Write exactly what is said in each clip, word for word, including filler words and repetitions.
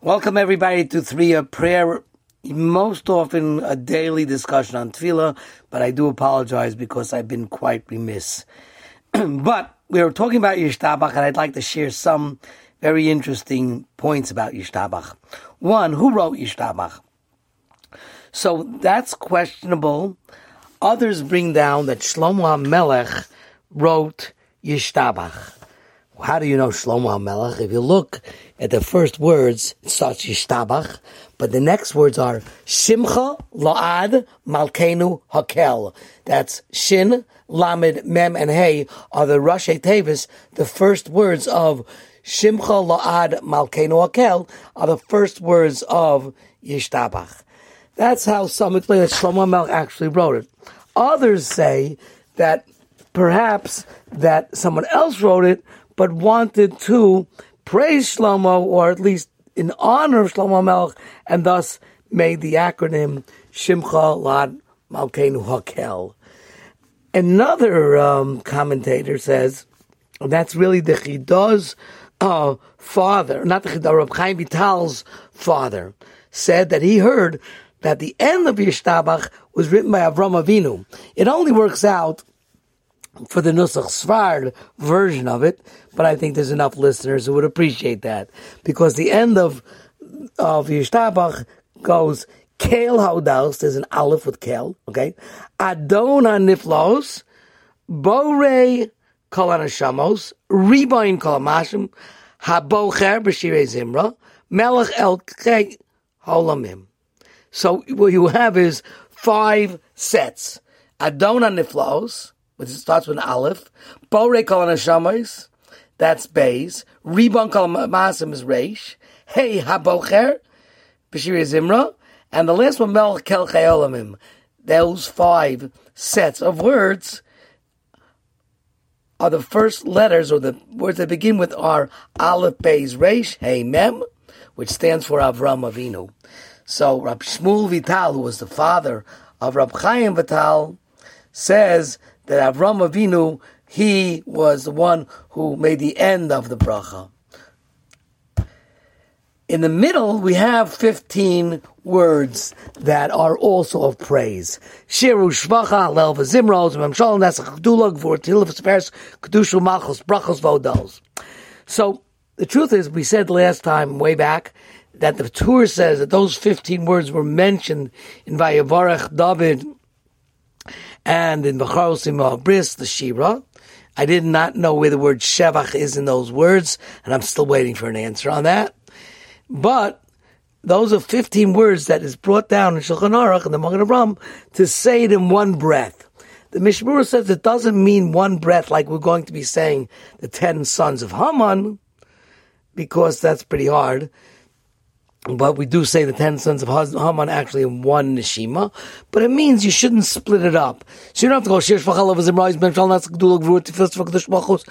Welcome everybody to three a prayer, most often a daily discussion on tefillah, but I do apologize because I've been quite remiss. But we were talking about Yishtabach, and I'd like to share some very interesting points about Yishtabach. One, who wrote Yishtabach? So that's questionable. Others bring down that Shlomo HaMelech wrote Yishtabach. How do you know Shlomo HaMelech? If you look at the first words, it starts Yishtabach, but the next words are Shimcha Lo'ad Malkeinu HaKel. That's Shin, Lamed, Mem, and Hey are the Rashi Tevis. The first words of Shimcha Lo'ad Malkeinu HaKel are the first words of Yishtabach. That's how some explain that Shlomo HaMelech actually wrote it. Others say that perhaps that someone else wrote it, but wanted to praise Shlomo, or at least in honor of Shlomo HaMelech, and thus made the acronym Shimcha Lo'ad Malkeinu HaKel. Another um, commentator says, and that's really the Chido's uh, father, not the Chido, Rab Shmuel Vital's father, said that he heard that the end of Yishtabach was written by Avraham Avinu. It only works out for the Nusach Sfard version of it, but I think there's enough listeners who would appreciate that, because the end of of Yishtabach goes Kel HaOdaos. There's an Aleph with Kel, okay? Adona Niflos, Borei Kol HaNeshamos, Riboin Kol HaMashim, HaBocher B'Shirei Zimra, Melech Elkei Holamim. So what you have is five sets. Adona Niflos, which starts with an Aleph, Borei Kol HaNeshamos, that's Beis, Ribon Kol HaMashim is Reish, Hey HaBocher, B'Shirei Zimra, and the last one, Melech Elkei Holamim. Those five sets of words are the first letters, or the words that begin with are Aleph, Beis, Reish, Hey Mem, which stands for Avraham Avinu. So Rab Shmuel Vital, who was the father of Rab Chaim Vital, says that Avraham Avinu, he was the one who made the end of the bracha. In the middle, we have fifteen words that are also of praise. Shiru Shvacha, Lel V'Zimros, Mem Shalom, Nesach Gdula, Gvur Tehillah V'Speres, Kedushu Malchus, Brachos V'Odos. So, the truth is, we said last time, way back, that the Tur says that those fifteen words were mentioned in Vayivarech David and in Becharosimah Bris, the Shira. I did not know where the word Shevach is in those words, and I'm still waiting for an answer on that. But those are fifteen words that is brought down in Shulchan Aruch and the Mogad of Ram to say it in one breath. The Mishmura says it doesn't mean one breath like we're going to be saying the ten sons of Haman, because that's pretty hard. But we do say the ten sons of Haman actually in one Neshima. But it means you shouldn't split it up. So you don't have to go, Shir Shvachal Lov Azimra Yizben Shal Natsak Dulog Vruot Tifil Shvach Dush Machos.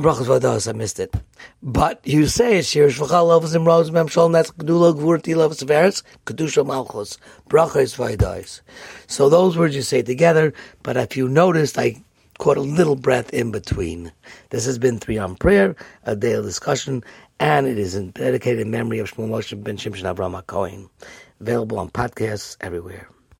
Brachos Vadas, I missed it. But you say, Shir Shvachal Lov Azimra Yizben Shal Natsak Dulog Vruot Tifil Shvach Kedusha Malchos. Brachos Vadas. So those words you say together, but if you noticed, I caught a little breath in between. This has been Three on Prayer, a daily discussion, and it is in dedicated memory of Shmuel Moshe Ben Shimon Abraham Cohen. Available on podcasts everywhere.